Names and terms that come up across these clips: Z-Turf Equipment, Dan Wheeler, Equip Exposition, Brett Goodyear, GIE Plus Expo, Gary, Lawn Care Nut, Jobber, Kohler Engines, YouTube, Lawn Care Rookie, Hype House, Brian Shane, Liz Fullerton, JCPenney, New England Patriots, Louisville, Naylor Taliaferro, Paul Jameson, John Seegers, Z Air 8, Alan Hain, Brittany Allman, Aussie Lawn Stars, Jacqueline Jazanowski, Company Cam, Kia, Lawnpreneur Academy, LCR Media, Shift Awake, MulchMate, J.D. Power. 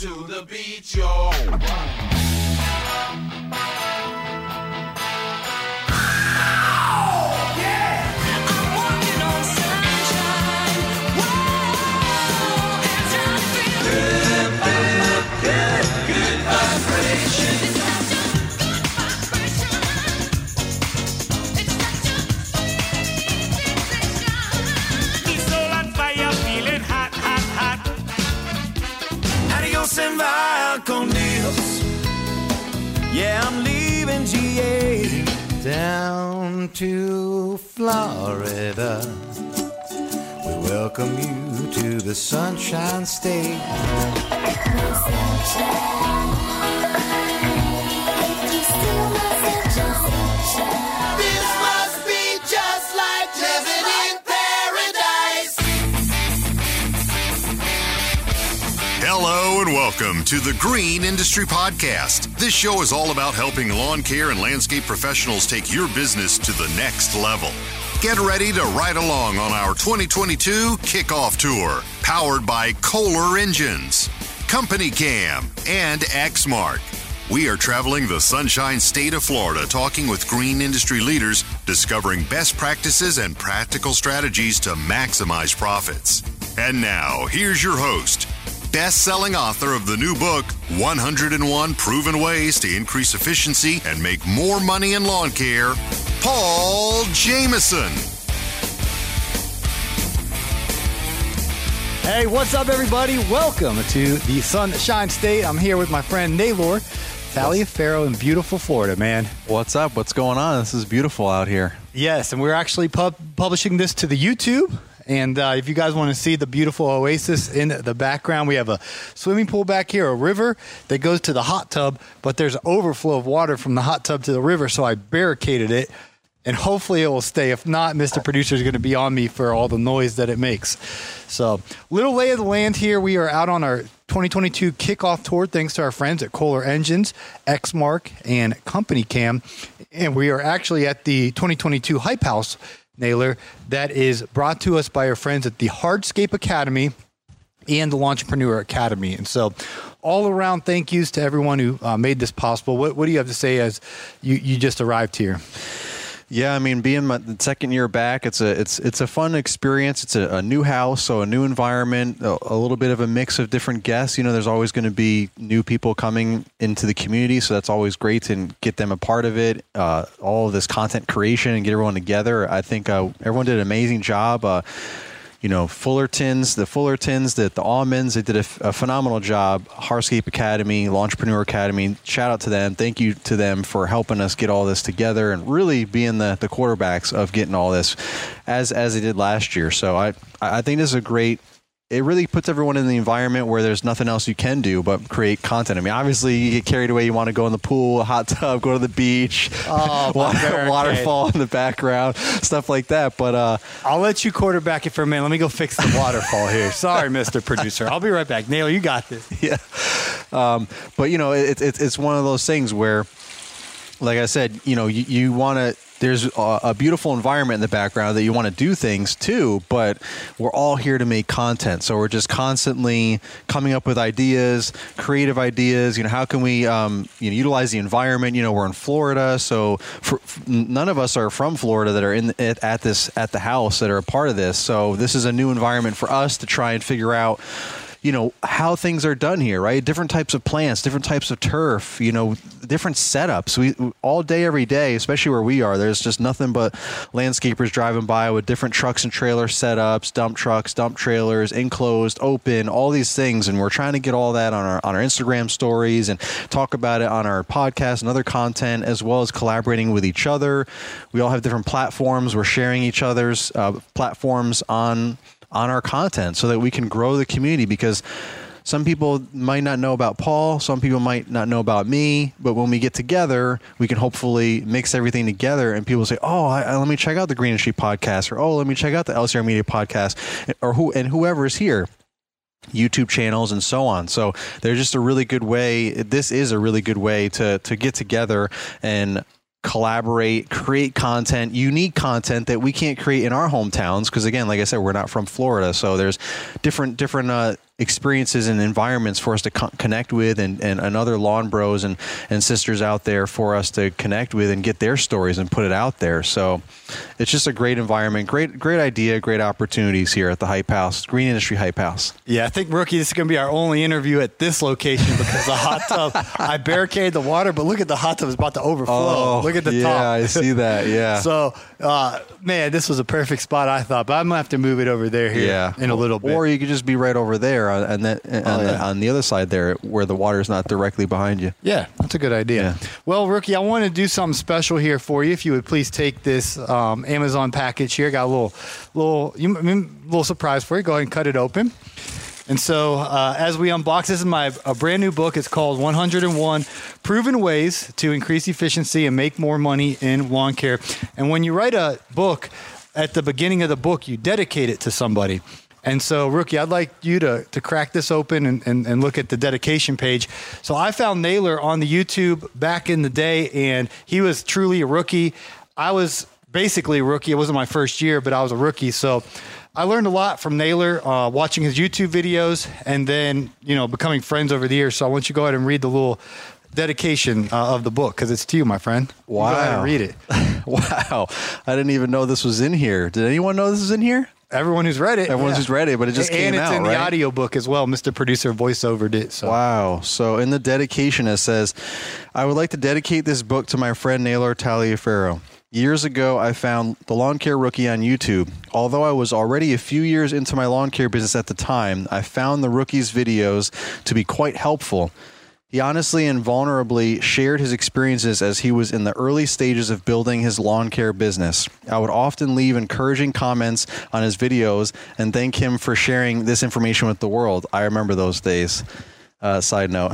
To the beach, yo. Yeah, I'm leaving GA down to Florida. We welcome you to the Sunshine State. This must be just like living in paradise. Hello and welcome to the Green Industry Podcast. This show is all about helping lawn care and landscape professionals take your business to the next level. Get ready to ride along on our 2022 kickoff tour, powered by Kohler Engines, Company Cam, and Exmark. We are traveling the Sunshine State of Florida, talking with green industry leaders, discovering best practices and practical strategies to maximize profits. And now, here's your host, best-selling author of the new book, 101 Proven Ways to Increase Efficiency and Make More Money in Lawn Care, Paul Jameson. Hey, what's up, everybody? Welcome to the Sunshine State. I'm here with my friend Naylor Taliaferro in beautiful Florida, man. What's up? What's going on? This is beautiful out here. Yes, and we're actually publishing this to the YouTube. And if you guys want to see the beautiful oasis in the background, we have a swimming pool back here, a river that goes to the hot tub, but there's an overflow of water from the hot tub to the river, so I barricaded it, and hopefully it will stay. If not, Mr. Producer is going to be on me for all the noise that it makes. So, little lay of the land here. We are out on our 2022 kickoff tour, thanks to our friends at Kohler Engines, Exmark, and Company Cam, and we are actually at the 2022 Hype House, Naylor, that is brought to us by our friends at the Hardscape Academy and the Lawnpreneur Academy. And so all around thank yous to everyone who made this possible. What do you have to say as you just arrived here? Yeah, I mean, being the second year back, it's a fun experience. It's a new house, so a new environment, a little bit of a mix of different guests. You know, there's always going to be new people coming into the community, so that's always great to get them a part of it. All of this content creation and get everyone together. I think everyone did an amazing job. You know, the Fullertons, the Allmans, they did a phenomenal job. Hardscape Academy, Lawnpreneur Academy, shout out to them. Thank you to them for helping us get all this together and really being the quarterbacks of getting all this as they did last year. So I think this is it really puts everyone in the environment where there's nothing else you can do but create content. I mean, obviously, you get carried away. You want to go in the pool, a hot tub, go to the beach, waterfall in the background, stuff like that. But I'll let you quarterback it for a minute. Let me go fix the waterfall here. Sorry, Mr. Producer. I'll be right back. Naylor, you got this. Yeah. But, you know, it's one of those things where, like I said, you know, you want to – there's a beautiful environment in the background that you want to do things too, but we're all here to make content. So we're just constantly coming up with ideas, creative ideas. You know, how can we utilize the environment? You know, we're in Florida, so none of us are from Florida that are in at the house that are a part of this. So this is a new environment for us to try and figure out, you know, how things are done here, right? Different types of plants, different types of turf, you know, different setups. We all day, every day, especially where we are, there's just nothing but landscapers driving by with different trucks and trailer setups, dump trucks, dump trailers, enclosed, open, all these things. And we're trying to get all that on our Instagram stories and talk about it on our podcast and other content, as well as collaborating with each other. We all have different platforms. We're sharing each other's platforms on on our content so that we can grow the community, because some people might not know about Paul, some people might not know about me, but when we get together, we can hopefully mix everything together and people say, oh, let me check out the Green Industry Podcast, or oh, let me check out the LCR Media Podcast, or whoever is here, YouTube channels and so on. So they're just a really good way. This is a really good way to get together and collaborate, create content, unique content that we can't create in our hometowns. Because again, like I said, we're not from Florida. So there's different experiences and environments for us to connect with, and other lawn bros and sisters out there for us to connect with and get their stories and put it out there. So it's just a great environment, great idea, great opportunities here at the Hype House, Green Industry Hype House. Yeah, I think, Rookie, this is going to be our only interview at this location because the hot tub, I barricaded the water, but look at the hot tub, it's about to overflow. Oh, look at the top. Yeah, I see that, yeah. So, man, this was a perfect spot, I thought, but I'm going to have to move it over there in a little bit. Or you could just be right over there on the other side there where the water is not directly behind you. Yeah, that's a good idea. Yeah. Well, Rookie, I want to do something special here for you. If you would please take this Amazon package here. Got a little surprise for you. Go ahead and cut it open. And so as we unbox, this is a brand new book. It's called 101 Proven Ways to Increase Efficiency and Make More Money in Lawn Care. And when you write a book, at the beginning of the book, you dedicate it to somebody. And so, Rookie, I'd like you to crack this open and look at the dedication page. So I found Naylor on the YouTube back in the day, and he was truly a rookie. I was basically a rookie. It wasn't my first year, but I was a rookie. So I learned a lot from Naylor watching his YouTube videos and then, becoming friends over the years. So I want you to go ahead and read the little dedication of the book, because it's to you, my friend. Wow. Go ahead and read it. Wow. I didn't even know this was in here. Did anyone know this was in here? Everyone who's read it. Everyone who's read it, but it just came out, right? And it's in the audiobook as well. Mr. Producer voiceovered it. So. Wow. So in the dedication, it says, I would like to dedicate this book to my friend Naylor Taliaferro. Years ago, I found the Lawn Care Rookie on YouTube. Although I was already a few years into my lawn care business at the time, I found the Rookie's videos to be quite helpful. He honestly and vulnerably shared his experiences as he was in the early stages of building his lawn care business. I would often leave encouraging comments on his videos and thank him for sharing this information with the world. I remember those days. Side note,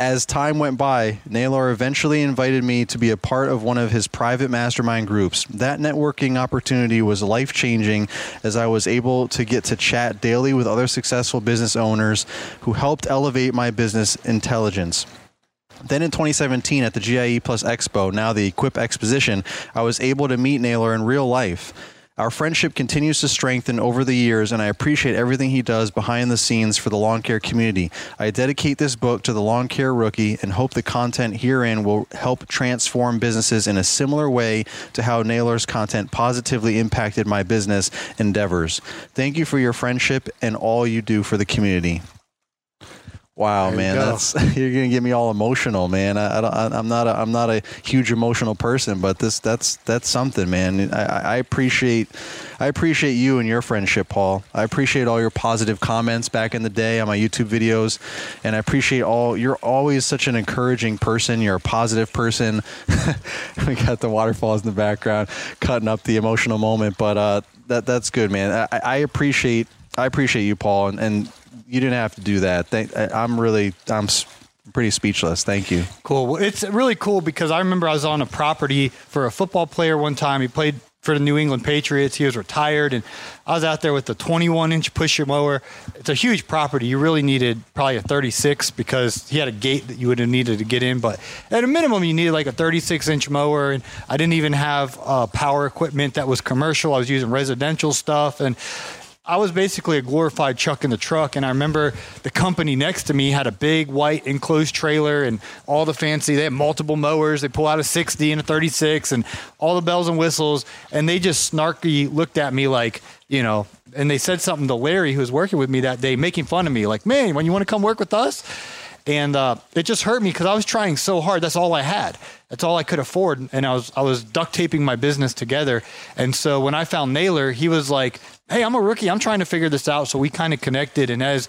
as time went by, Naylor eventually invited me to be a part of one of his private mastermind groups. That networking opportunity was life-changing, as I was able to get to chat daily with other successful business owners who helped elevate my business intelligence. Then in 2017 at the GIE Plus Expo, now the Equip Exposition, I was able to meet Naylor in real life. Our friendship continues to strengthen over the years, and I appreciate everything he does behind the scenes for the lawn care community. I dedicate this book to the Lawn Care Rookie and hope the content herein will help transform businesses in a similar way to how Naylor's content positively impacted my business endeavors. Thank you for your friendship and all you do for the community. Wow, man, you're gonna get me all emotional, man. I'm not a huge emotional person, but that's something, man. I appreciate you and your friendship, Paul. I appreciate all your positive comments back in the day on my YouTube videos, and I appreciate you're always such an encouraging person. You're a positive person. We got the waterfalls in the background, cutting up the emotional moment, but that's good, man. I appreciate you, Paul, and you didn't have to do that. I'm pretty speechless. Thank you. Cool. Well, it's really cool because I remember I was on a property for a football player one time. He played for the New England Patriots. He was retired, and I was out there with the 21-inch pusher mower. It's a huge property. You really needed probably a 36 because he had a gate that you would have needed to get in, but at a minimum, you needed like a 36-inch mower, and I didn't even have power equipment that was commercial. I was using residential stuff, and I was basically a glorified chuck in the truck, and I remember the company next to me had a big white enclosed trailer and all the fancy. They had multiple mowers. They pull out a 60 and a 36 and all the bells and whistles, and they just snarky looked at me like, and they said something to Larry, who was working with me that day, making fun of me, like, man, when you want to come work with us? And it just hurt me because I was trying so hard. That's all I had. That's all I could afford. And I was duct taping my business together. And so when I found Naylor, he was like, hey, I'm a rookie. I'm trying to figure this out. So we kind of connected. And as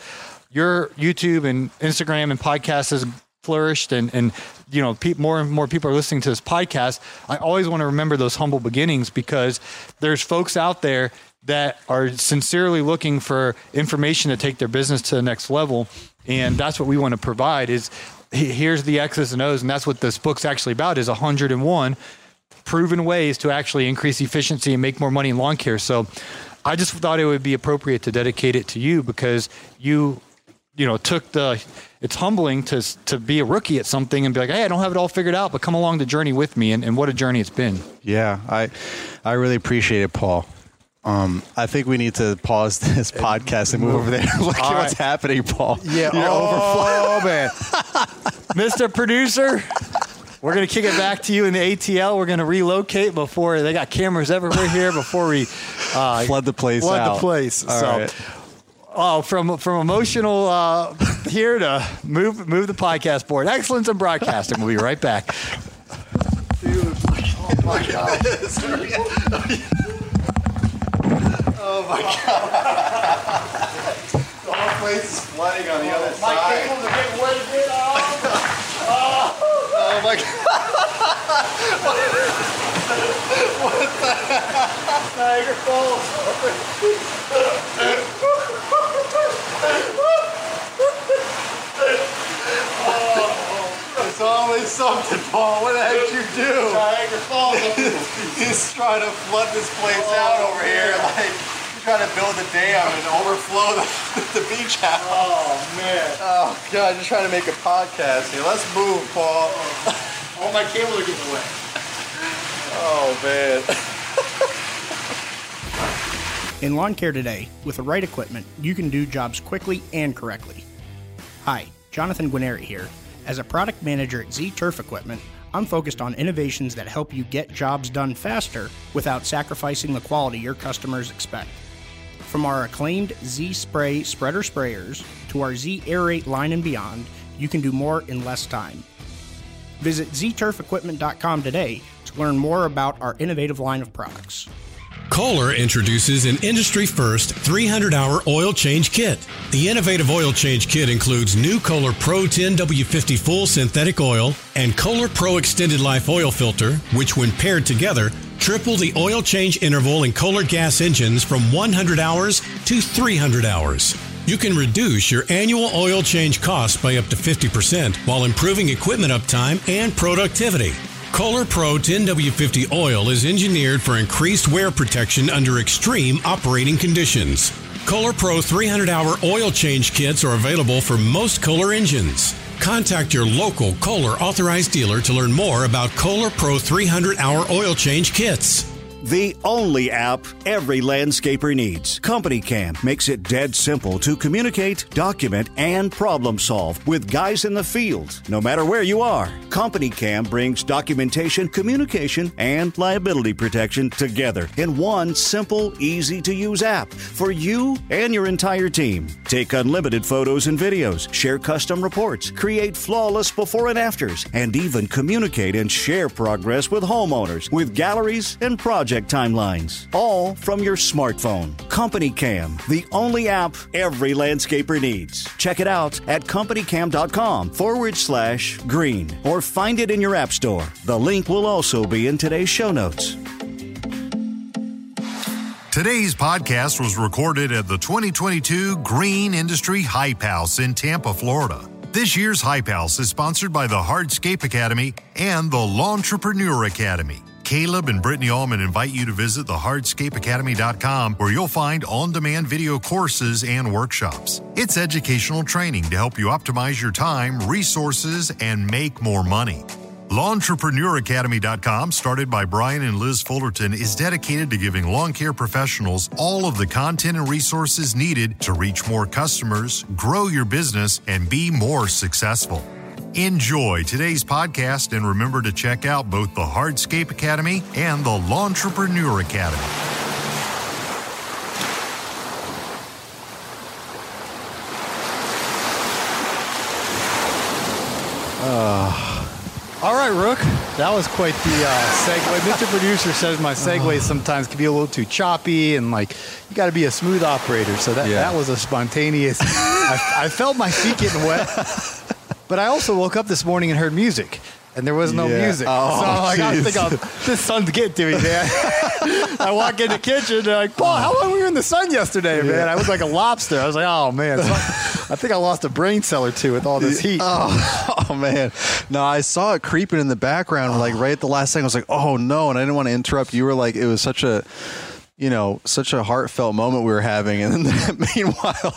your YouTube and Instagram and podcasts has flourished and more and more people are listening to this podcast, I always want to remember those humble beginnings because there's folks out there that are sincerely looking for information to take their business to the next level. And that's what we want to provide is here's the X's and O's. And that's what this book's actually about is 101 proven ways to actually increase efficiency and make more money in lawn care. So I just thought it would be appropriate to dedicate it to you because you know, took the, it's humbling to be a rookie at something and be like, hey, I don't have it all figured out, but come along the journey with me. And what a journey it's been. Yeah. I really appreciate it, Paul. I think we need to pause this podcast and move over there and look at what's happening, Paul. Yeah. You're overflowing. Oh, man. Mr. Producer, we're going to kick it back to you in the ATL. We're going to relocate before they got cameras everywhere here before we flood the place out. All right. Oh, from emotional here to move the podcast board. Excellence in broadcasting. We'll be right back. Oh, my God. Oh my God. The whole place is flooding on the other side. My cable's a big wet oh my God. What the heck? Niagara Falls. It's always something, Paul. What the heck you do? Niagara Falls. He's trying to flood this place out over here. Like. Trying to build a dam and overflow the beach house. Oh, man. Oh, God, just trying to make a podcast here. Let's move, Paul. All my cables are getting wet. Oh, man. In lawn care today, with the right equipment, you can do jobs quickly and correctly. Hi, Jonathan Guineri here. As a product manager at Z-Turf Equipment, I'm focused on innovations that help you get jobs done faster without sacrificing the quality your customers expect. From our acclaimed Z-Spray spreader sprayers to our Z Air 8 line and beyond, you can do more in less time. Visit zturfequipment.com today to learn more about our innovative line of products. Kohler introduces an industry-first 300-hour oil change kit. The innovative oil change kit includes new Kohler Pro 10W50 full synthetic oil and Kohler Pro Extended Life oil filter, which when paired together, triple the oil change interval in Kohler gas engines from 100 hours to 300 hours. You can reduce your annual oil change cost by up to 50% while improving equipment uptime and productivity. Kohler Pro 10W50 oil is engineered for increased wear protection under extreme operating conditions. Kohler Pro 300-hour oil change kits are available for most Kohler engines. Contact your local Kohler authorized dealer to learn more about Kohler Pro 300-hour oil change kits. The only app every landscaper needs. Company Cam makes it dead simple to communicate, document, and problem solve with guys in the field, no matter where you are. Company Cam brings documentation, communication, and liability protection together in one simple, easy-to-use app for you and your entire team. Take unlimited photos and videos, share custom reports, create flawless before and afters, and even communicate and share progress with homeowners, with galleries, and projects. Project timelines, all from your smartphone. Company Cam, the only app every landscaper needs. Check it out at companycam.com/green or find it in your app store. The link will also be in today's show notes. Today's podcast was recorded at the 2022 Green Industry Hype House in Tampa, Florida. This year's Hype House is sponsored by the Hardscape Academy and the Lawnpreneur Academy. Caleb and Brittany Allman invite you to visit thehardscapeacademy.com where you'll find on-demand video courses and workshops. It's educational training to help you optimize your time, resources, and make more money. Lawnpreneuracademy.com, started by Brian and Liz Fullerton, is dedicated to giving lawn care professionals all of the content and resources needed to reach more customers, grow your business, and be more successful. Enjoy today's podcast and remember to check out both the Hardscape Academy and the Lawntrepreneur Academy. All right, Rook. That was quite the segue. Mr. Producer says my segues sometimes can be a little too choppy and like you got to be a smooth operator. So that was a spontaneous. I felt my feet getting wet. But I also woke up this morning and heard music, and there was no music. Oh, so I think this sun's getting to me, man. I walk in the kitchen, they're like, Paul, how long were you in the sun yesterday, man? I was like a lobster. I was like, oh, man. So I think I lost a brain cell or two with all this heat. Oh, man. No, I saw it creeping in the background, like right at the last second. I was like, oh, no. And I didn't want to interrupt. You were like, it was such a... you know, such a heartfelt moment we were having. And then meanwhile,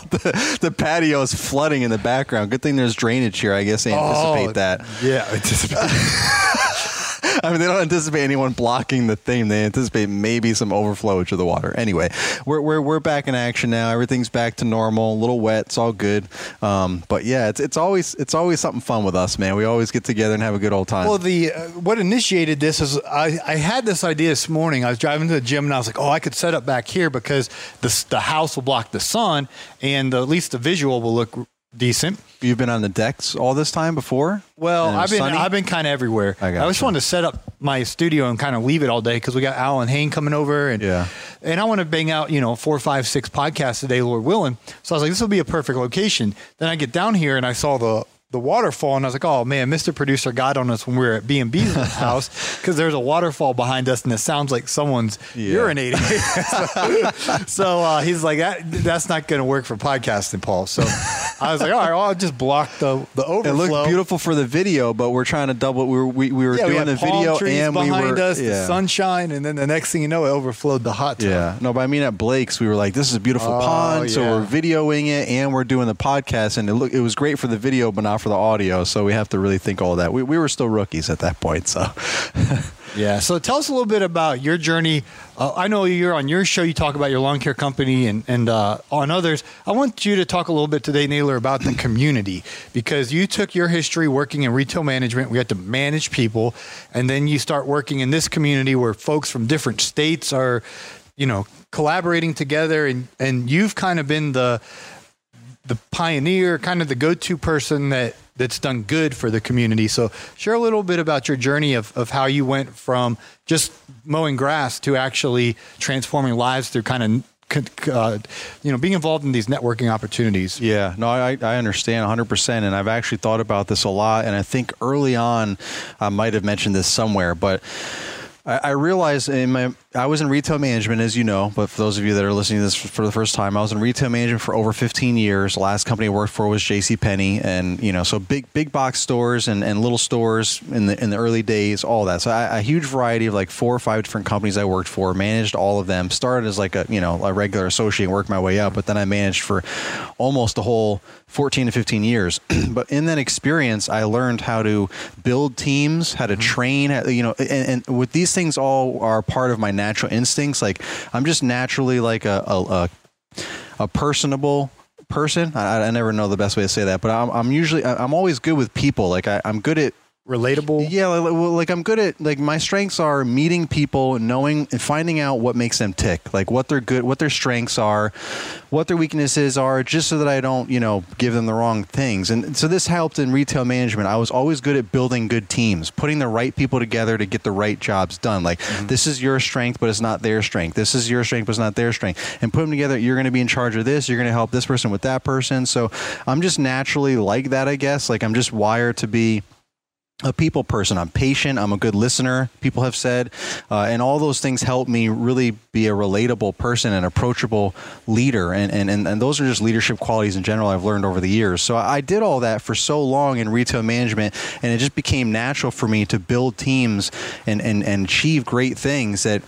the patio is flooding in the background. Good thing there's drainage here. I guess they anticipate that. Yeah. I mean, they don't anticipate anyone blocking the thing. They anticipate maybe some overflow to the water. Anyway, we're back in action now. Everything's back to normal. A little wet. It's all good. But yeah, it's always something fun with us, man. We always get together and have a good old time. Well, the what initiated this is I had this idea this morning. I was driving to the gym and I was like, I could set up back here because the house will block the sun and at least the visual will look decent. You've been on the decks all this time before? Well, I've been kind of everywhere. I just wanted to set up my studio and kind of leave it all day because we got Alan Hain coming over and I want to bang out, you know, 4, 5, 6 podcasts a day, Lord willing. So I was like, this will be a perfect location. Then I get down here and I saw the waterfall and I was like, oh man, Mr. Producer got on us when we were at B&B's house because there's a waterfall behind us and it sounds like someone's urinating. So he's like, that's not going to work for podcasting, Paul. So I was like, all right, well, I'll just block the overflow. It looked beautiful for the video, but we're trying to double it. We were doing the video and we were behind us, the sunshine, and then the next thing you know, it overflowed the hot tub. Yeah, no, but I mean at Blake's, we were like, this is a beautiful pond, so we're videoing it and we're doing the podcast, and it was great for the video, but not for the audio, so we have to really think all that. We were still rookies at that point, so yeah. So tell us a little bit about your journey. I know you're on your show, you talk about your lawn care company and on others. I want you to talk a little bit today, Naylor, about the community, because you took your history working in retail management. We had to manage people, and then you start working in this community where folks from different states are, you know, collaborating together, and you've kind of been the pioneer, kind of the go-to person that's done good for the community. So share a little bit about your journey of how you went from just mowing grass to actually transforming lives through kind of, being involved in these networking opportunities. Yeah, no, I understand 100%. And I've actually thought about this a lot. And I think early on, I might've mentioned this somewhere, but I realized I was in retail management, as you know, but for those of you that are listening to this for the first time, I was in retail management for over 15 years. The last company I worked for was JCPenney, and, you know, so big box stores and little stores in the early days, all that. So a huge variety of like 4 or 5 different companies I worked for, managed all of them, started as like a regular associate, worked my way up, but then I managed for almost the whole 14 to 15 years. But in that experience, I learned how to build teams, how to train, and with these things all are part of my natural instincts. Like I'm just naturally like a personable person. I never know the best way to say that, but I'm always good with people. Like I'm good at relatable. Yeah. I'm good at, like, my strengths are meeting people, knowing and finding out what makes them tick, like what they're good, what their strengths are, what their weaknesses are, just so that I don't, give them the wrong things. And so this helped in retail management. I was always good at building good teams, putting the right people together to get the right jobs done. Like this is your strength, but it's not their strength. This is your strength, but it's not their strength, and put them together. You're going to be in charge of this. You're going to help this person with that person. So I'm just naturally like that, I guess. Like I'm just wired to be a people person. I'm patient. I'm a good listener, people have said, and all those things help me really be a relatable person, an approachable leader. And those are just leadership qualities in general I've learned over the years. So I did all that for so long in retail management, and it just became natural for me to build teams and achieve great things that,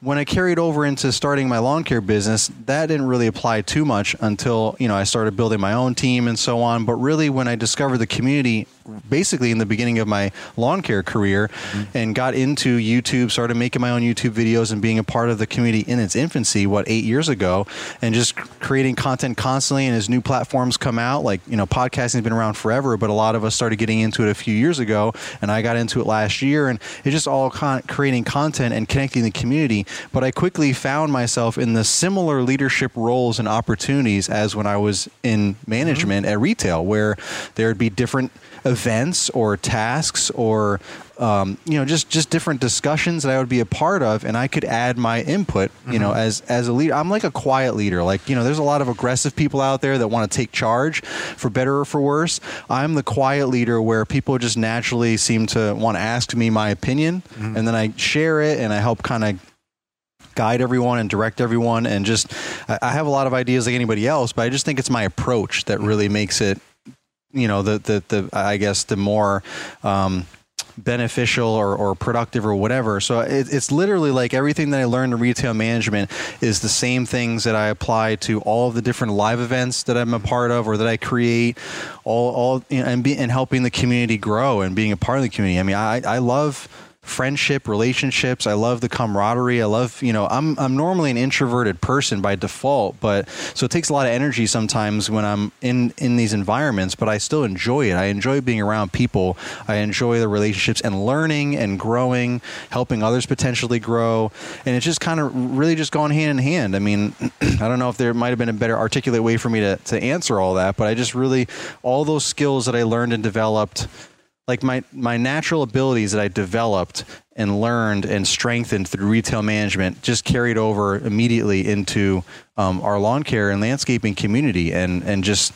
when I carried over into starting my lawn care business, that didn't really apply too much until, I started building my own team and so on. But really, when I discovered the community, basically in the beginning of my lawn care career and got into YouTube, started making my own YouTube videos and being a part of the community in its infancy, 8 years ago, and just creating content constantly. And as new platforms come out, like, podcasting has been around forever, but a lot of us started getting into it a few years ago, and I got into it last year, and it's just all creating content and connecting the community. But I quickly found myself in the similar leadership roles and opportunities as when I was in management at retail, where there'd be different events or tasks or, just different discussions that I would be a part of, and I could add my input, as a leader. I'm like a quiet leader. Like, there's a lot of aggressive people out there that want to take charge for better or for worse. I'm the quiet leader where people just naturally seem to want to ask me my opinion, and then I share it and I help kind of guide everyone and direct everyone. And just, I have a lot of ideas like anybody else, but I just think it's my approach that really makes it, you know, the I guess the more, beneficial or productive or whatever. So it's literally like everything that I learned in retail management is the same things that I apply to all of the different live events that I'm a part of or that I create, all you know, and helping the community grow and being a part of the community. I mean, I love friendship, relationships. I love the camaraderie. I love, you know, I'm normally an introverted person by default, but so it takes a lot of energy sometimes when I'm in these environments, but I still enjoy it. I enjoy being around people. I enjoy the relationships and learning and growing, helping others potentially grow. And it's just kind of really just gone hand in hand. I mean, I don't know if there might've been a better articulate way for me to answer all that, but I just really, all those skills that I learned and developed, like my natural abilities that I developed and learned and strengthened through retail management just carried over immediately into our lawn care and landscaping community, and just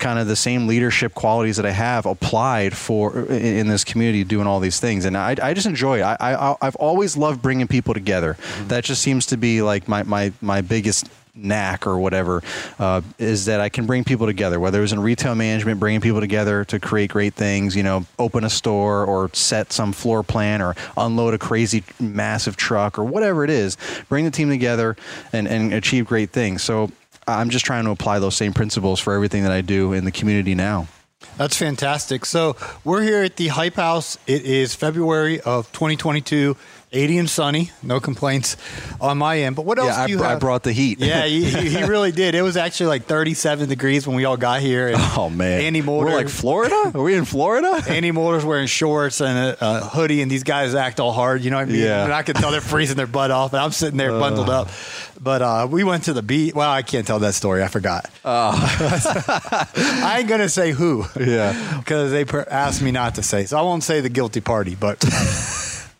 kind of the same leadership qualities that I have applied for in this community doing all these things. And I just enjoy it. I've always loved bringing people together. Mm-hmm. That just seems to be like my biggest knack or whatever, is that I can bring people together, whether it was in retail management, bringing people together to create great things, you know, open a store or set some floor plan or unload a crazy massive truck or whatever it is, bring the team together and achieve great things. So I'm just trying to apply those same principles for everything that I do in the community now. That's fantastic. So we're here at the Hype House. It is February of 2022. 80 and sunny, no complaints on my end. But what else do you have? I brought the heat. Yeah, he really did. It was actually like 37 degrees when we all got here. And oh, man. Andy Mulder. We're like Florida? Are we in Florida? Andy Mulder's wearing shorts and a hoodie, and these guys act all hard. You know what I mean? Yeah. And I can tell they're freezing their butt off, and I'm sitting there bundled up. But we went to the beach. Well, I can't tell that story. I forgot. I ain't going to say who. Yeah. Because they asked me not to say. So I won't say the guilty party, but...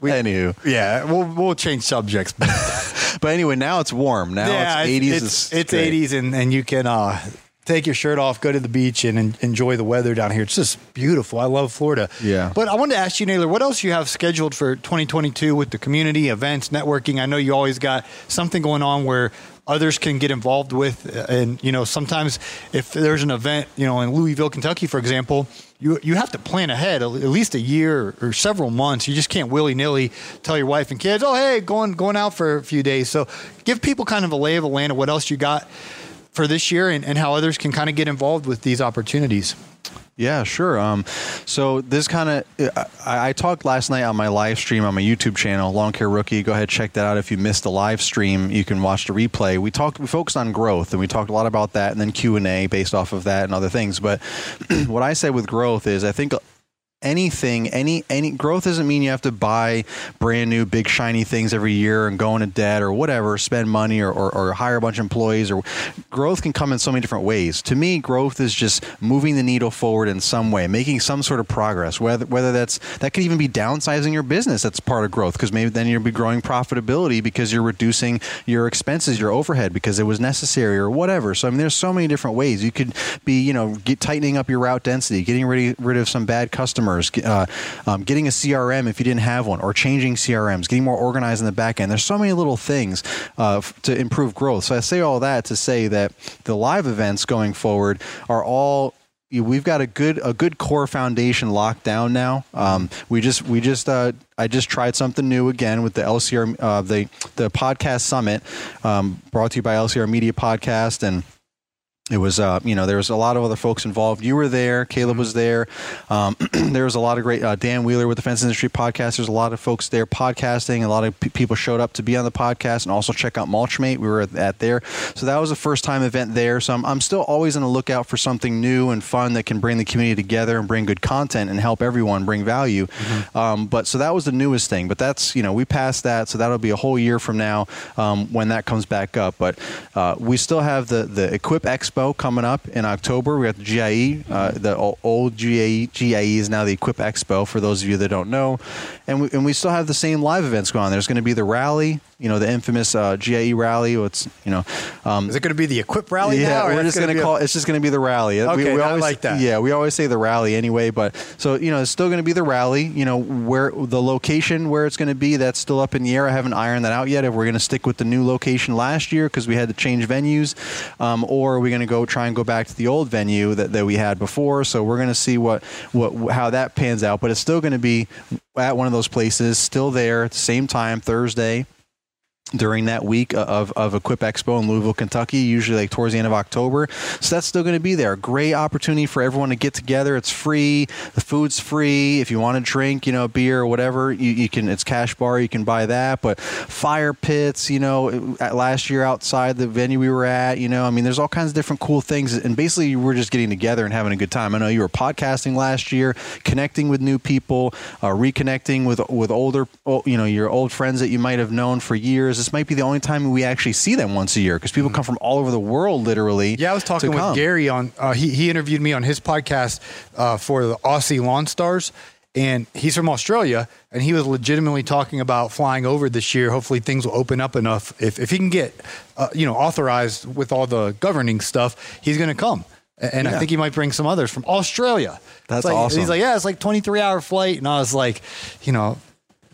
Anywho. Yeah, we'll change subjects. But anyway, now it's warm. Now it's 80s. It's 80s, and you can take your shirt off, go to the beach, and enjoy the weather down here. It's just beautiful. I love Florida. Yeah. But I wanted to ask you, Naylor, what else you have scheduled for 2022 with the community, events, networking? I know you always got something going on where others can get involved with. And, you know, sometimes if there's an event, you know, in Louisville, Kentucky, for example, you have to plan ahead at least a year or several months. You just can't willy-nilly tell your wife and kids, oh, hey, going out for a few days. So give people kind of a lay of the land of what else you got for this year and how others can kind of get involved with these opportunities. Yeah, sure. So this kind of, I talked last night on my live stream on my YouTube channel, Lawn Care Rookie. Go ahead, check that out. If you missed the live stream, you can watch the replay. We focused on growth, and we talked a lot about that, and then Q&A based off of that and other things. But what I said with growth is I think any growth doesn't mean you have to buy brand new, big, shiny things every year and go into debt or whatever, spend money or hire a bunch of employees. Or growth can come in so many different ways. To me, growth is just moving the needle forward in some way, making some sort of progress, whether that could even be downsizing your business. That's part of growth, because maybe then you'll be growing profitability because you're reducing your expenses, your overhead, because it was necessary or whatever. So, I mean, there's so many different ways. You could be, you know, tightening up your route density, getting rid of some bad customers, getting a CRM if you didn't have one, or changing CRMs, getting more organized in the back end. There's so many little things to improve growth. So I say all that to say that the live events going forward are all, we've got a good core foundation locked down now. I just tried something new again with the LCR, the podcast summit, brought to you by LCR Media Podcast. And it was, you know, there was a lot of other folks involved. You were there. Caleb was there. There was a lot of great, Dan Wheeler with the Fence Industry Podcast. There's a lot of folks there podcasting. A lot of people showed up to be on the podcast, and also check out MulchMate. We were at there. So that was a first time event there. So I'm still always on the lookout for something new and fun that can bring the community together and bring good content and help everyone bring value. Mm-hmm. But so that was the newest thing. But that's, you know, we passed that. So that'll be a whole year from now when that comes back up. But we still have the Equip Expo Expo coming up in October. We got the GIE. The old GIE is now the Equip Expo, for those of you that don't know. And we still have the same live events going on. There's going to be the rally, you know, the infamous GIE rally. It's, you know, is it going to be the Equip rally? Yeah, now, or we're just going to call it. It's just going to be the rally. Okay, we always, like that. Yeah, we always say the rally anyway. But so, you know, it's still going to be the rally. You know, where the location where it's going to be, that's still up in the air. I haven't ironed that out yet. If we're going to stick with the new location last year because we had to change venues, or are we going to try and go back to the old venue that we had before? So we're going to see how that pans out. But it's still going to be at one of those places, still there at the same time, Thursday, during that week of Equip Expo in Louisville, Kentucky, usually like towards the end of October. So that's still going to be there. Great opportunity for everyone to get together. It's free. The food's free. If you want to drink, you know, beer or whatever, you can, it's cash bar. You can buy that, but fire pits, you know, last year outside the venue we were at, you know, I mean, there's all kinds of different cool things. And basically we're just getting together and having a good time. I know you were podcasting last year, connecting with new people, reconnecting with older, you know, your old friends that you might've known for years. This might be the only time we actually see them once a year because people come from all over the world, literally. Yeah, I was talking with Gary on, he interviewed me on his podcast for the Aussie Lawn Stars, and he's from Australia, and he was legitimately talking about flying over this year. Hopefully things will open up enough. If he can get, you know, authorized with all the governing stuff, he's going to come. And yeah. I think he might bring some others from Australia. That's like, awesome. He's like, yeah, it's like 23-hour flight. And I was like, you know,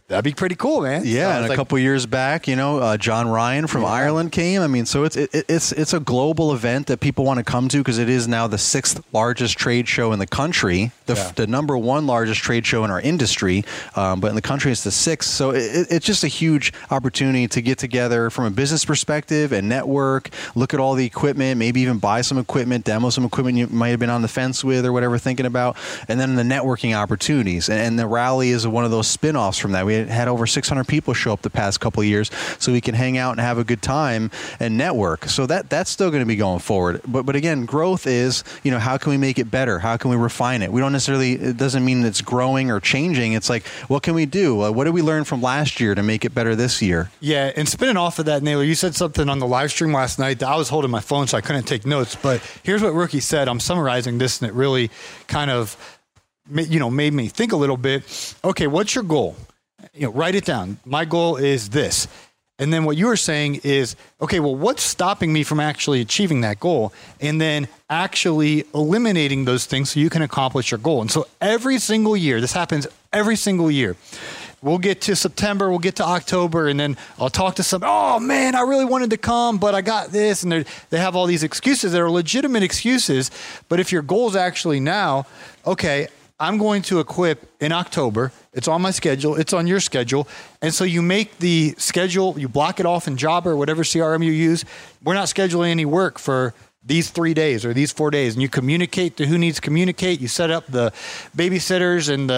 that'd be pretty cool, man. Yeah, so and a couple years back, you know, John Ryan from Ireland came. I mean, so it's a global event that people want to come to because it is now the 6th largest trade show in the country, the number 1 largest trade show in our industry, but in the country it's the 6th. So it's just a huge opportunity to get together from a business perspective and network, look at all the equipment, maybe even buy some equipment, demo some equipment you might have been on the fence with or whatever thinking about, and then the networking opportunities. And the rally is one of those spin-offs from that. We had over 600 people show up the past couple of years, so we can hang out and have a good time and network. So that's still going to be going forward. But again, growth is, you know, how can we make it better? How can we refine it? We don't necessarily, it doesn't mean it's growing or changing. It's like, what can we do? What did we learn from last year to make it better this year? Yeah. And spinning off of that, Naylor, you said something on the live stream last night that I was holding my phone, so I couldn't take notes, but here's what Rookie said. I'm summarizing this, and it really kind of, you know, made me think a little bit. Okay. What's your goal? You know, write it down. My goal is this. And then what you were saying is, okay, well, what's stopping me from actually achieving that goal? And then actually eliminating those things so you can accomplish your goal. And so every single year, this happens every single year. We'll get to September, we'll get to October, and then I'll talk to some, oh man, I really wanted to come, but I got this. And they have all these excuses that are legitimate excuses. But if your goal is actually now, okay, I'm going to equip in October. It's on my schedule. It's on your schedule. And so you make the schedule, you block it off in Jobber, whatever CRM you use. We're not scheduling any work for these 3 days or these 4 days. And you communicate to who needs to communicate. You set up the babysitters and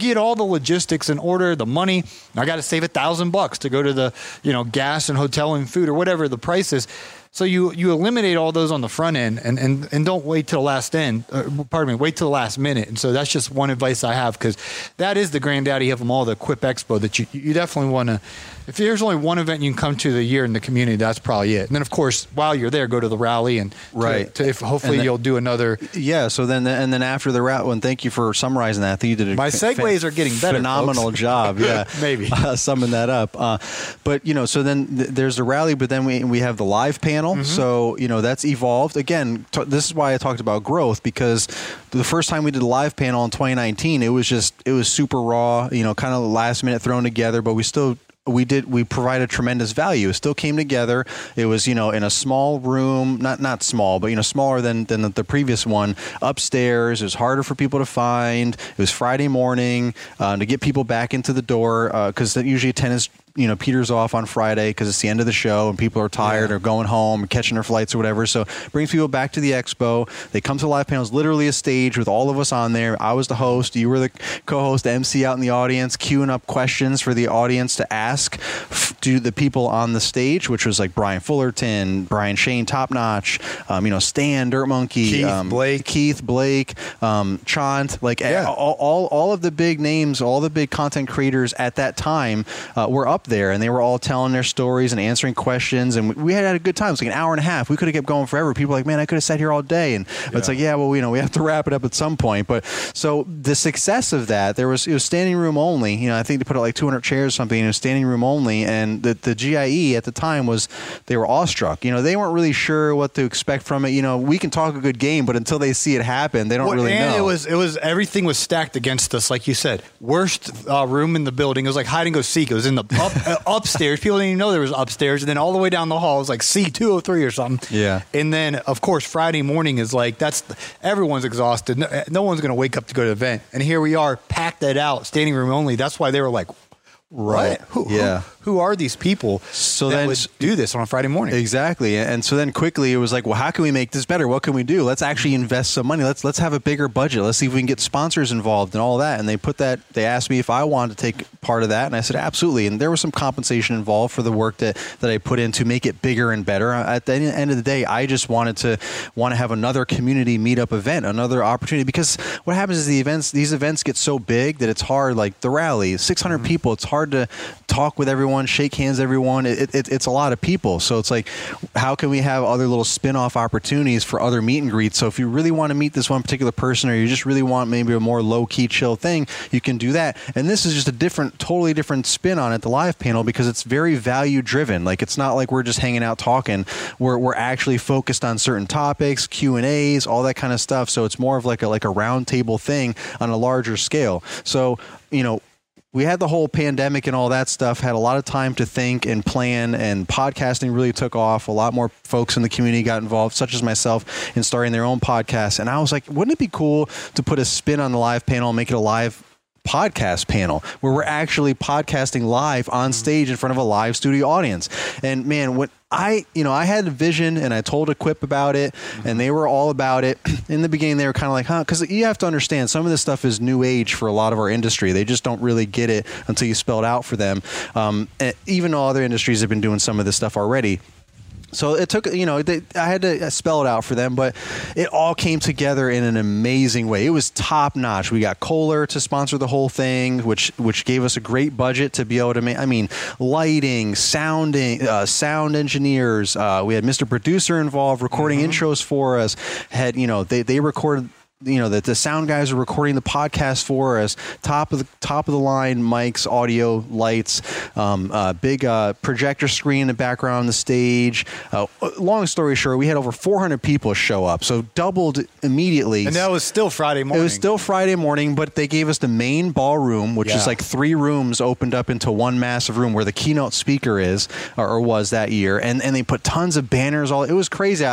get all the logistics in order, the money. I got to save $1,000 to go to the, you know, gas and hotel and food or whatever the price is. So you eliminate all those on the front end and don't wait till the last end. Wait till the last minute. And so that's just one advice I have, because that is the granddaddy of them all, the Equip Expo, that you definitely want to. If there's only one event you can come to the year in the community, that's probably it. And then, of course, while you're there, go to the rally and right. You'll do another. Yeah. So then after the rally, and thank you for summarizing that. I think you did my segues are getting better. Phenomenal folks. Job. Yeah. Maybe summing that up. But you know, so then there's the rally, but then we have the live panel. Mm-hmm. So you know that's evolved again. This is why I talked about growth, because the first time we did a live panel in 2019, it was super raw. You know, kind of last minute thrown together, but we provided tremendous value. It still came together. It was, you know, in a small room, not small, but, you know, smaller than the previous one, upstairs. It was harder for people to find. It was Friday morning to get people back into the door, because usually attendance, you know, peters off on Friday because it's the end of the show and people are tired or going home and catching their flights or whatever. So it brings people back to the expo. They come to the live panels, literally a stage with all of us on there. I was the host. You were the co-host, the MC out in the audience, queuing up questions for the audience to ask to the people on the stage, which was like Brian Fullerton, Brian Shane, Top Notch, Stan, Dirt Monkey, Keith Blake, Chant, all of the big names, all the big content creators at that time were up there, and they were all telling their stories and answering questions, and we had a good time. It was like an hour and a half. We could have kept going forever. People were like, man, I could have sat here all day, and it's like, we have to wrap it up at some point. But so the success of that, it was standing room only. I think they put out like 200 chairs or something, and it was standing room only, and the GIE at the time they were awestruck. They weren't really sure what to expect from it. We can talk a good game, but until they see it happen, they don't really know. It was everything was stacked against us, like you said. Worst room in the building. It was like hide and go seek. It was in the upstairs. People didn't even know there was upstairs, and then all the way down the hall it was like C203 or something. Yeah. And then of course Friday morning is like everyone's exhausted. No one's going to wake up to go to the event, and here we are, packed that out, standing room only. That's why they were like, right. Who are these people would do this on a Friday morning? Exactly. And so then quickly it was like, well, how can we make this better? What can we do? Let's actually invest some money. Let's have a bigger budget. Let's see if we can get sponsors involved and all that. And they asked me if I wanted to take part of that. And I said, absolutely. And there was some compensation involved for the work that I put in to make it bigger and better. At the end of the day, I just want to have another community meetup event, another opportunity, because what happens is these events get so big that it's hard. Like the rally, 600 people, it's hard to talk with everyone, shake hands with everyone. It's a lot of people. So it's like, how can we have other little spin-off opportunities for other meet and greets? So if you really want to meet this one particular person, or you just really want maybe a more low-key, chill thing, you can do that. And this is just a totally different spin on it, the live panel, because it's very value-driven. Like, it's not like we're just hanging out talking. We're actually focused on certain topics, Q&As, all that kind of stuff. So it's more of like a round-table thing on a larger scale. So, we had the whole pandemic and all that stuff, had a lot of time to think and plan, and podcasting really took off. A lot more folks in the community got involved, such as myself, in starting their own podcast. And I was like, wouldn't it be cool to put a spin on the live panel and make it a live podcast panel where we're actually podcasting live on stage in front of a live studio audience? And man, what I had a vision, and I told Equip about it, and they were all about it. In the beginning, they were kind of like, huh? Because you have to understand, some of this stuff is new age for a lot of our industry. They just don't really get it until you spell it out for them. Even all other industries have been doing some of this stuff already. So it took, I had to spell it out for them, but it all came together in an amazing way. It was top notch. We got Kohler to sponsor the whole thing, which gave us a great budget to be able to make, lighting, sounding, sound engineers. We had Mr. Producer involved recording intros for us. They recorded, that the sound guys are recording the podcast for us, top of the line mics, audio, lights, big projector screen in the background on the stage. Long story short, we had over 400 people show up, so doubled immediately. And that was still Friday morning. It was still Friday morning, but they gave us the main ballroom, which is like three rooms opened up into one massive room where the keynote speaker is or was that year, and they put tons of banners. All it was crazy.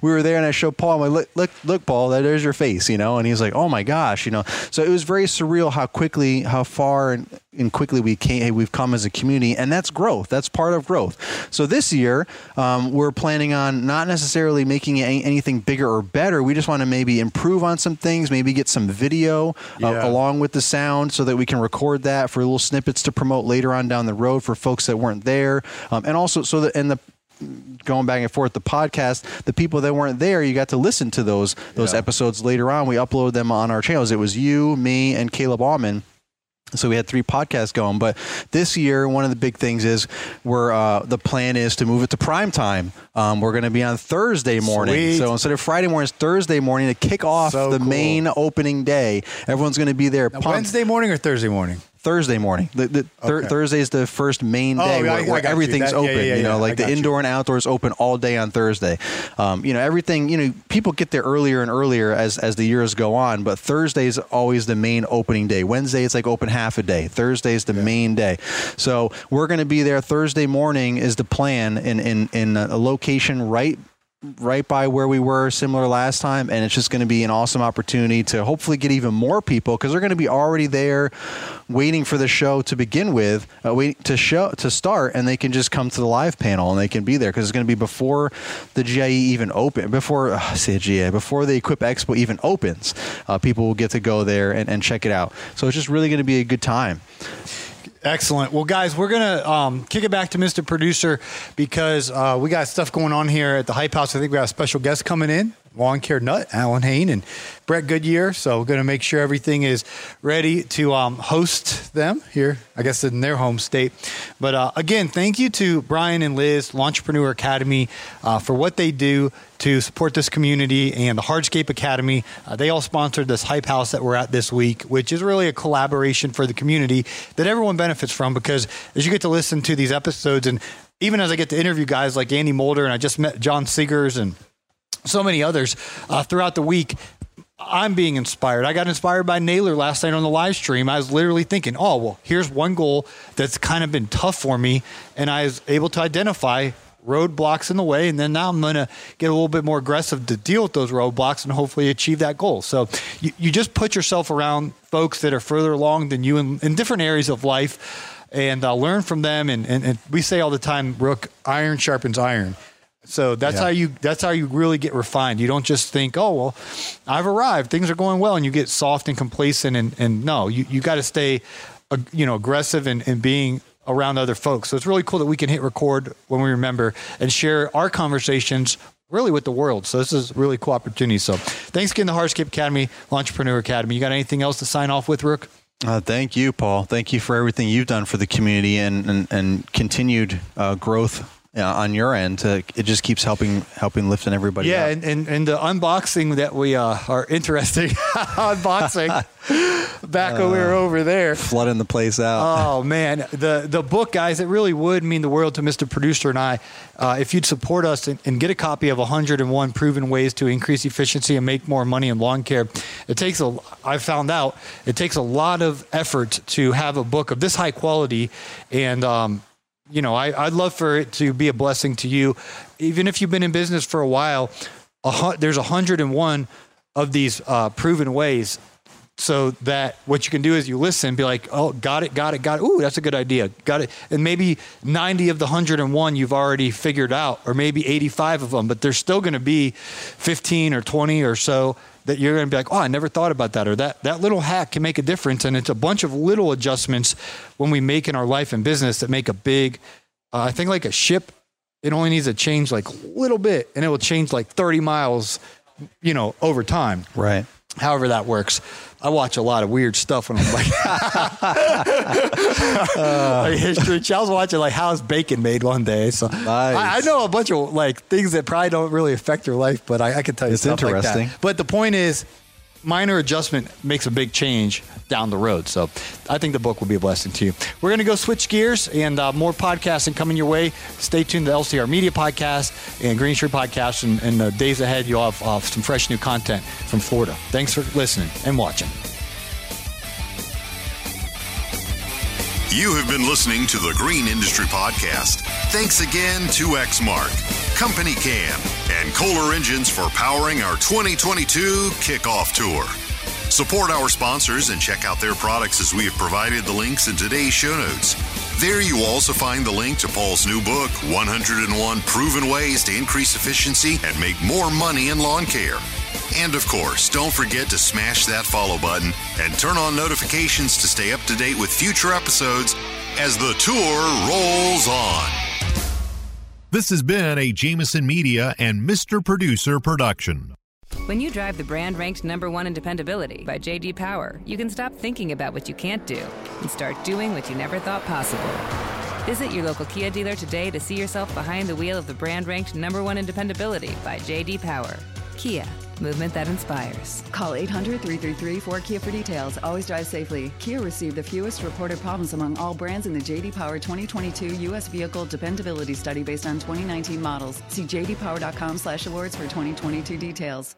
We were there, and I showed Paul. I'm like, look, Paul, there's your face. And he's like, oh my gosh, So it was very surreal how far and quickly we've come as a community, and that's growth. That's part of growth. So this year, we're planning on not necessarily making anything bigger or better. We just want to maybe improve on some things, maybe get some video along with the sound, so that we can record that for little snippets to promote later on down the road for folks that weren't there, and also going back and forth, the podcast, the people that weren't there, you got to listen to those episodes later on. We upload them on our channels. It was you, me, and Caleb Allman. So we had three podcasts going, but this year, one of the big things is the plan is to move it to prime time. We're going to be on Thursday morning. Sweet. So instead of Friday morning, it's Thursday morning to kick off main opening day. Everyone's going to be there. Now, Wednesday morning or Thursday morning? Thursday morning. Thursday is the first main day where everything's open. The indoor and outdoor is open all day on Thursday. Everything. People get there earlier and earlier as the years go on, but Thursday is always the main opening day. Wednesday it's like open half a day. Thursday is the main day. So we're going to be there Thursday morning is the plan in a location right by where we were, similar last time, and it's just going to be an awesome opportunity to hopefully get even more people, because they're going to be already there waiting for the show to begin with, to start, and they can just come to the live panel and they can be there, because it's going to be before the GIE even open, before the Equip Expo even opens. People will get to go there and check it out. So it's just really going to be a good time. Excellent. Well, guys, we're going to kick it back to Mr. Producer because we got stuff going on here at the Hype House. I think we got a special guest coming in, Lawn Care Nut, Alan Hain, and Brett Goodyear. So we're going to make sure everything is ready to host them here, I guess, in their home state. But again, thank you to Brian and Liz, Lawnpreneur Academy, for what they do to support this community and the Hardscape Academy. They all sponsored this Hype House that we're at this week, which is really a collaboration for the community that everyone benefits from, because as you get to listen to these episodes, and even as I get to interview guys like Andy Mulder, and I just met John Seegers and so many others throughout the week, I'm being inspired. I got inspired by Naylor last night on the live stream. I was literally thinking, oh, well, here's one goal that's kind of been tough for me, and I was able to identify roadblocks in the way, and then now I'm going to get a little bit more aggressive to deal with those roadblocks and hopefully achieve that goal. So you just put yourself around folks that are further along than you in different areas of life, and learn from them. And we say all the time, Rook, iron sharpens iron. So that's how you really get refined. You don't just think, oh, well, I've arrived, things are going well, and you get soft and complacent. And no, you got to stay, aggressive and being around other folks. So it's really cool that we can hit record when we remember and share our conversations really with the world. So this is a really cool opportunity. So thanks again to Hardscape Academy, Lawnpreneur Academy. You got anything else to sign off with, Rook? Thank you, Paul. Thank you for everything you've done for the community and continued growth on your end. It just keeps helping lifting everybody up. And the unboxing that we are interesting unboxing back when we were over there, flooding the place out. Oh man, the book, guys, it really would mean the world to Mr. Producer and I if you'd support us and get a copy of 101 Proven Ways to Increase Efficiency and Make More Money in Lawn Care. I found out it takes a lot of effort to have a book of this high quality, and I'd love for it to be a blessing to you. Even if you've been in business for a while, there's 101 of these proven ways, so that what you can do is you listen, be like, oh, got it. Ooh, that's a good idea. Got it. And maybe 90 of the 101 you've already figured out, or maybe 85 of them, but there's still going to be 15 or 20 or so that you're going to be like, oh, I never thought about that, or that little hack can make a difference. And it's a bunch of little adjustments when we make in our life and business that make a big, I think like a ship, it only needs to change like a little bit and it will change like 30 miles, over time. Right. However that works. I watch a lot of weird stuff when I'm like, like history. I was watching like How's Bacon Made one day. So nice. I know a bunch of like things that probably don't really affect your life, but I can tell you it's stuff interesting. Like that. But the point is, minor adjustment makes a big change down the road. So I think the book will be a blessing to you. We're going to go switch gears and more podcasting coming your way. Stay tuned to the LCR Media Podcast and Green Industry Podcast. And in the days ahead, you'll have some fresh new content from Florida. Thanks for listening and watching. You have been listening to the Green Industry Podcast. Thanks again to Exmark, Company Cam, and Kohler Engines for powering our 2022 kickoff tour. Support our sponsors and check out their products as we have provided the links in today's show notes. There you will also find the link to Paul's new book, 101 Proven Ways to Increase Efficiency and Make More Money in Lawn Care. And of course, don't forget to smash that follow button and turn on notifications to stay up to date with future episodes as the tour rolls on. This has been a Jameson Media and Mr. Producer production. When you drive the brand ranked #1 in dependability by J.D. Power, you can stop thinking about what you can't do and start doing what you never thought possible. Visit your local Kia dealer today to see yourself behind the wheel of the brand ranked #1 in dependability by J.D. Power. Kia. Movement that inspires. Call 800-333-4KIA for details. Always drive safely. Kia received the fewest reported problems among all brands in the J.D. Power 2022 U.S. Vehicle Dependability Study based on 2019 models. See jdpower.com/awards for 2022 details.